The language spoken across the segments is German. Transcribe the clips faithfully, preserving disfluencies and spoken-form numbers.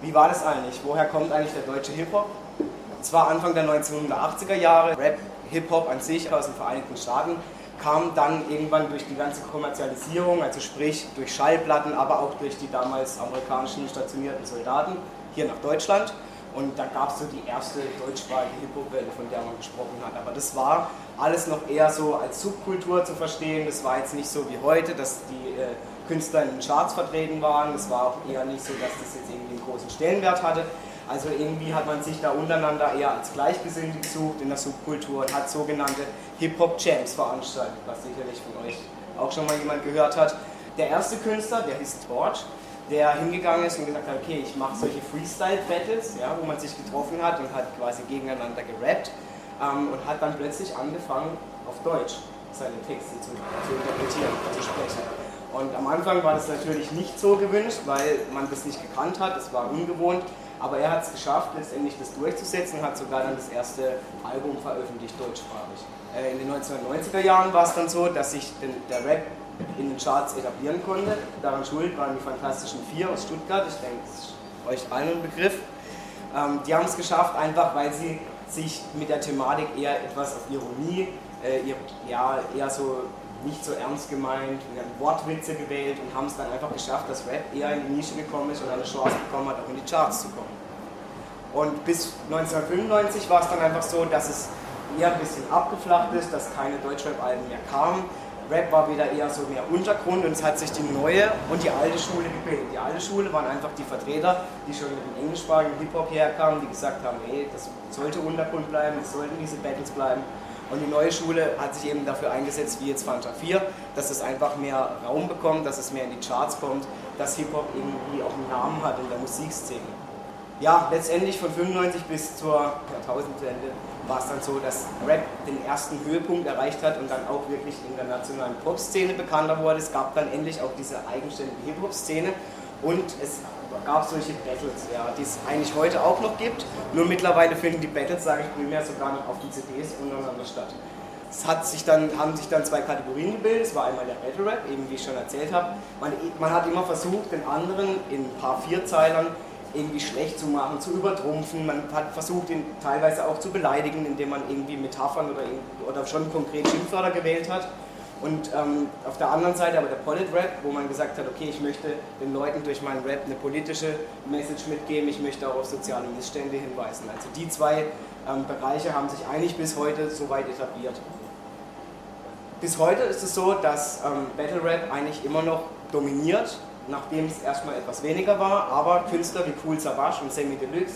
Wie war das eigentlich? Woher kommt eigentlich der deutsche Hip-Hop? Zwar Anfang der neunzehnhundertachtziger Jahre, Rap, Hip-Hop an sich aus den Vereinigten Staaten, kam dann irgendwann durch die ganze Kommerzialisierung, also sprich durch Schallplatten, aber auch durch die damals amerikanischen stationierten Soldaten hier nach Deutschland. Und da gab es so die erste deutschsprachige Hip-Hop-Welle, von der man gesprochen hat. Aber das war alles noch eher so als Subkultur zu verstehen. Das war jetzt nicht so wie heute, dass die äh, Künstler in den Charts vertreten waren. Das war auch eher nicht so, dass das jetzt irgendwie einen großen Stellenwert hatte. Also irgendwie hat man sich da untereinander eher als Gleichgesinnte gesucht in der Subkultur und hat sogenannte Hip-Hop-Jams veranstaltet, was sicherlich von euch auch schon mal jemand gehört hat. Der erste Künstler, der hieß Torch, der hingegangen ist und gesagt hat, okay, ich mache solche Freestyle-Battles, ja, wo man sich getroffen hat und hat quasi gegeneinander gerappt ähm, und hat dann plötzlich angefangen, auf Deutsch seine Texte zu, zu interpretieren, zu sprechen. Und am Anfang war das natürlich nicht so gewünscht, weil man das nicht gekannt hat, es war ungewohnt, aber er hat es geschafft, letztendlich das durchzusetzen und hat sogar dann das erste Album veröffentlicht, deutschsprachig. Äh, in den neunzehnhundertneunziger Jahren war es dann so, dass sich den, der Rap in den Charts etablieren konnte. Daran schuld waren die Fantastischen Vier aus Stuttgart, ich denke, das ist euch allen ein Begriff. Ähm, die haben es geschafft, einfach weil sie sich mit der Thematik eher etwas auf Ironie, äh, ihr, ja, eher so nicht so ernst gemeint, wir haben Wortwitze gewählt und haben es dann einfach geschafft, dass Rap eher in die Nische gekommen ist und eine Chance bekommen hat, auch in die Charts zu kommen. Und bis neunzehnhundertfünfundneunzig war es dann einfach so, dass es eher ein bisschen abgeflacht ist, dass keine Deutschrap-Alben mehr kamen. Rap war wieder eher so mehr Untergrund und es hat sich die neue und die alte Schule gebildet. Die alte Schule waren einfach die Vertreter, die schon mit dem englischsprachigen Hip-Hop herkamen, die gesagt haben, hey, das sollte Untergrund bleiben, es sollten diese Battles bleiben. Und die neue Schule hat sich eben dafür eingesetzt, wie jetzt Fanta vier, dass es einfach mehr Raum bekommt, dass es mehr in die Charts kommt, dass Hip-Hop irgendwie auch einen Namen hat in der Musikszene. Ja, letztendlich von neunzehnhundertfünfundneunzig bis zur Jahrtausendwende war es dann so, dass Rap den ersten Höhepunkt erreicht hat und dann auch wirklich in der nationalen Pop-Szene bekannter wurde. Es gab dann endlich auch diese eigenständige Hip-Hop-Szene und es gab solche Battles, ja, die es eigentlich heute auch noch gibt. Nur mittlerweile finden die Battles, sage ich primär, sogar noch auf den C Ds untereinander statt. Es hat sich dann, haben sich dann zwei Kategorien gebildet. Es war einmal der Battle Rap, eben wie ich schon erzählt habe. Man, man hat immer versucht, den anderen in ein paar Vierzeilern irgendwie schlecht zu machen, zu übertrumpfen. Man hat versucht, ihn teilweise auch zu beleidigen, indem man irgendwie Metaphern oder, oder schon konkret Schimpfwörter gewählt hat. Und ähm, auf der anderen Seite aber der Polit-Rap, wo man gesagt hat, okay, ich möchte den Leuten durch meinen Rap eine politische Message mitgeben, ich möchte auch auf soziale Missstände hinweisen. Also die zwei ähm, Bereiche haben sich eigentlich bis heute soweit etabliert. Bis heute ist es so, dass ähm, Battle-Rap eigentlich immer noch dominiert, nachdem es erstmal etwas weniger war, aber Künstler wie Kool Savas und Samy Deluxe,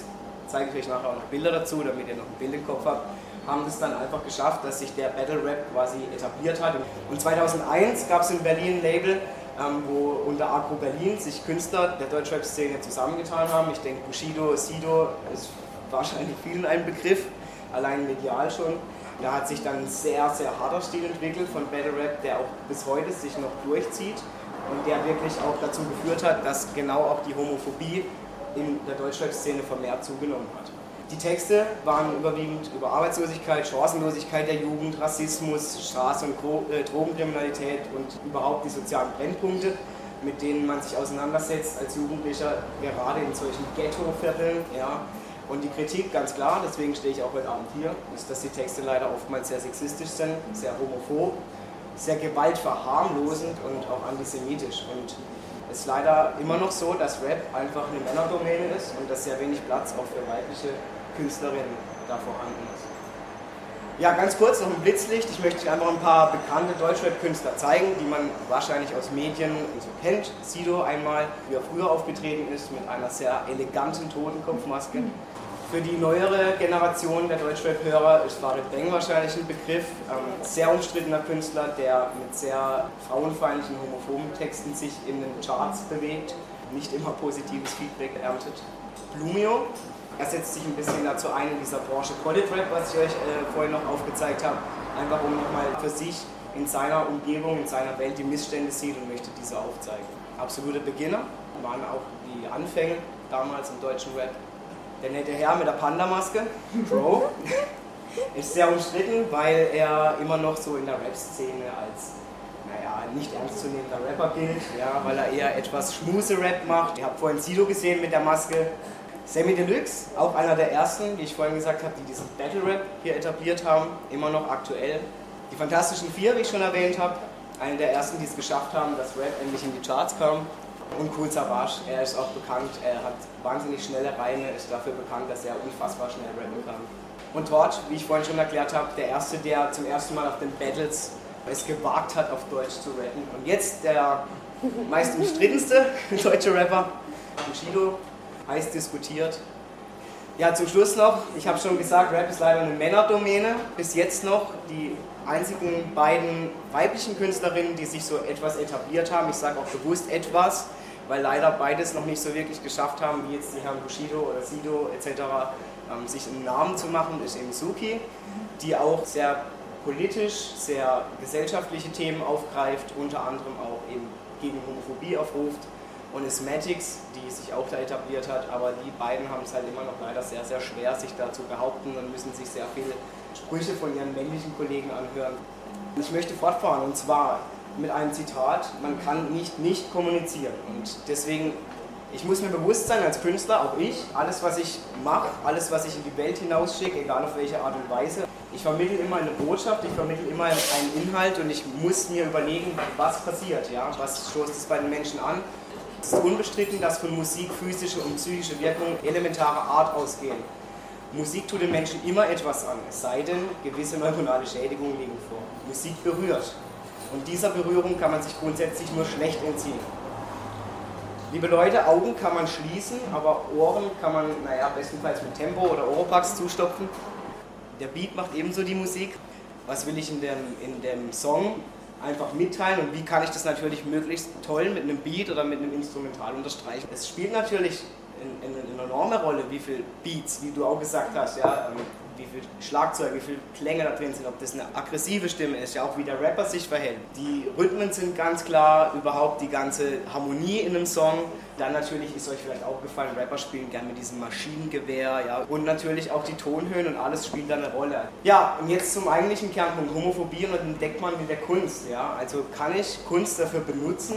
zeige ich euch nachher auch noch Bilder dazu, damit ihr noch ein Bild im Kopf habt, haben es dann einfach geschafft, dass sich der Battle Rap quasi etabliert hat. Und zweitausendeins gab es in Berlin ein Label, ähm, wo unter Aggro Berlin sich Künstler der Deutschrap-Szene zusammengetan haben. Ich denke, Bushido, Sido ist wahrscheinlich vielen ein Begriff, allein medial schon. Da hat sich dann ein sehr, sehr harter Stil entwickelt von Battle Rap, der auch bis heute sich noch durchzieht und der wirklich auch dazu geführt hat, dass genau auch die Homophobie in der Deutschrap-Szene vermehrt zugenommen hat. Die Texte waren überwiegend über Arbeitslosigkeit, Chancenlosigkeit der Jugend, Rassismus, Straße- und Drogenkriminalität und überhaupt die sozialen Brennpunkte, mit denen man sich auseinandersetzt als Jugendlicher, gerade in solchen Ghetto-Vierteln. Ja. Und die Kritik, ganz klar, deswegen stehe ich auch heute Abend hier, ist, dass die Texte leider oftmals sehr sexistisch sind, sehr homophob, sehr gewaltverharmlosend und auch antisemitisch. Und es ist leider immer noch so, dass Rap einfach eine Männerdomäne ist und dass sehr wenig Platz auch für weibliche Künstlerinnen da vorhanden ist. Ja, ganz kurz noch ein Blitzlicht. Ich möchte einfach ein paar bekannte Deutschrap-Künstler zeigen, die man wahrscheinlich aus Medien so kennt. Sido einmal, wie er früher aufgetreten ist, mit einer sehr eleganten Totenkopfmaske. Für die neuere Generation der Deutschrap-Hörer ist Farid Bang wahrscheinlich ein Begriff. Ein sehr umstrittener Künstler, der mit sehr frauenfeindlichen, homophoben Texten sich in den Charts bewegt, nicht immer positives Feedback erntet. Blumio, er setzt sich ein bisschen dazu ein in dieser Branche Polit-Rap, was ich euch äh, vorhin noch aufgezeigt habe, einfach um nochmal für sich in seiner Umgebung, in seiner Welt die Missstände sieht und möchte diese aufzeigen. Absolute Beginner waren auch die Anfänge damals im deutschen Rap. Der nette Herr mit der Panda-Maske, Bro, ist sehr umstritten, weil er immer noch so in der Rap-Szene als, naja, ja, nicht ernstzunehmender Rapper gilt, ja, weil er eher etwas Schmuse-Rap macht. Ihr habt vorhin Sido gesehen mit der Maske. Samy Deluxe, auch einer der ersten, wie ich vorhin gesagt habe, die diesen Battle-Rap hier etabliert haben, immer noch aktuell. Die Fantastischen Vier, wie ich schon erwähnt habe, einer der ersten, die es geschafft haben, dass Rap endlich in die Charts kam. Und Kool Savas, er ist auch bekannt, er hat wahnsinnig schnelle Reihen, ist dafür bekannt, dass er unfassbar schnell rappen kann. Und Torch, wie ich vorhin schon erklärt habe, der erste, der zum ersten Mal auf den Battles es gewagt hat, auf Deutsch zu rappen. Und jetzt der meist umstrittenste deutsche Rapper, Bushido, heiß diskutiert. Ja, zum Schluss noch, ich habe schon gesagt, Rap ist leider eine Männerdomäne. Bis jetzt noch die einzigen beiden weiblichen Künstlerinnen, die sich so etwas etabliert haben. Ich sage auch bewusst etwas, weil leider beides noch nicht so wirklich geschafft haben, wie jetzt die Herren Bushido oder Sido et cetera, ähm, sich einen Namen zu machen, ist eben Suki, die auch sehr politisch, sehr gesellschaftliche Themen aufgreift, unter anderem auch eben gegen Homophobie aufruft. Und ist Matix, die sich auch da etabliert hat, aber die beiden haben es halt immer noch leider sehr, sehr schwer, sich da zu behaupten und müssen sich sehr viele Sprüche von ihren männlichen Kollegen anhören. Ich möchte fortfahren, und zwar mit einem Zitat: Man kann nicht nicht kommunizieren. Und deswegen, ich muss mir bewusst sein als Künstler, auch ich, alles was ich mache, alles was ich in die Welt hinausschicke, egal auf welche Art und Weise, ich vermittle immer eine Botschaft, ich vermittle immer einen Inhalt und ich muss mir überlegen, was passiert, ja, was stoßt es bei den Menschen an. Es ist unbestritten, dass von Musik physische und psychische Wirkungen elementarer Art ausgehen. Musik tut den Menschen immer etwas an, es sei denn, gewisse neuronale Schädigungen liegen vor. Musik berührt. Und dieser Berührung kann man sich grundsätzlich nur schlecht entziehen. Liebe Leute, Augen kann man schließen, aber Ohren kann man, naja, bestenfalls mit Tempo oder Oropax zustopfen. Der Beat macht ebenso die Musik. Was will ich in dem, in dem Song einfach mitteilen und wie kann ich das natürlich möglichst toll mit einem Beat oder mit einem Instrumental unterstreichen. Es spielt natürlich eine, eine enorme Rolle, wie viele Beats, wie du auch gesagt hast, ja, wie viele Schlagzeuge, wie viele Klänge da drin sind, ob das eine aggressive Stimme ist, ja auch wie der Rapper sich verhält. Die Rhythmen sind ganz klar, überhaupt die ganze Harmonie in einem Song. Dann natürlich ist euch vielleicht auch gefallen, Rapper spielen gerne mit diesem Maschinengewehr, ja, und natürlich auch die Tonhöhen und alles spielt da eine Rolle. Ja, und jetzt zum eigentlichen Kernpunkt, Homophobie und den Deckmantel mit der Kunst, ja, also kann ich Kunst dafür benutzen,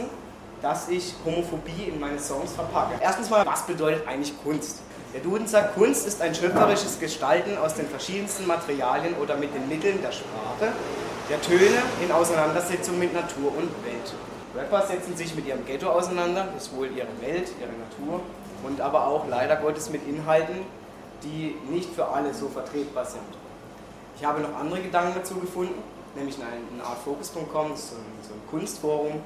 dass ich Homophobie in meine Songs verpacke. Erstens mal, was bedeutet eigentlich Kunst? Der Duden sagt, Kunst ist ein schöpferisches Gestalten aus den verschiedensten Materialien oder mit den Mitteln der Sprache, der Töne in Auseinandersetzung mit Natur und Welt. Rapper setzen sich mit ihrem Ghetto auseinander, sowohl ihre Welt, ihre Natur und aber auch leider Gottes mit Inhalten, die nicht für alle so vertretbar sind. Ich habe noch andere Gedanken dazu gefunden, nämlich in einer Art Focus punkt com, das ist so ein, so ein Kunstforum.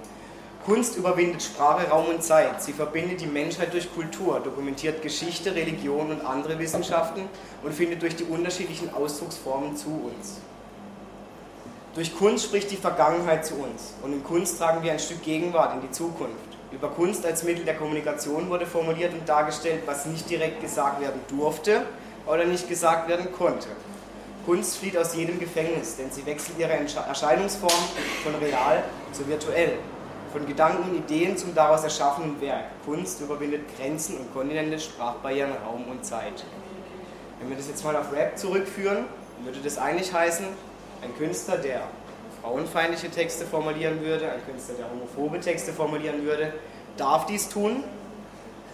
Kunst überwindet Sprache, Raum und Zeit. Sie verbindet die Menschheit durch Kultur, dokumentiert Geschichte, Religion und andere Wissenschaften und findet durch die unterschiedlichen Ausdrucksformen zu uns. Durch Kunst spricht die Vergangenheit zu uns und in Kunst tragen wir ein Stück Gegenwart in die Zukunft. Über Kunst als Mittel der Kommunikation wurde formuliert und dargestellt, was nicht direkt gesagt werden durfte oder nicht gesagt werden konnte. Kunst flieht aus jedem Gefängnis, denn sie wechselt ihre Erscheinungsform von real zu virtuell. Von Gedanken und Ideen zum daraus erschaffenen Werk. Kunst überwindet Grenzen und Kontinente, Sprachbarrieren, Raum und Zeit. Wenn wir das jetzt mal auf Rap zurückführen, würde das eigentlich heißen, ein Künstler, der frauenfeindliche Texte formulieren würde, ein Künstler, der homophobe Texte formulieren würde, darf dies tun,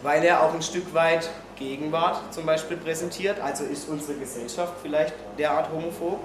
weil er auch ein Stück weit Gegenwart zum Beispiel präsentiert. Also ist unsere Gesellschaft vielleicht derart homophob.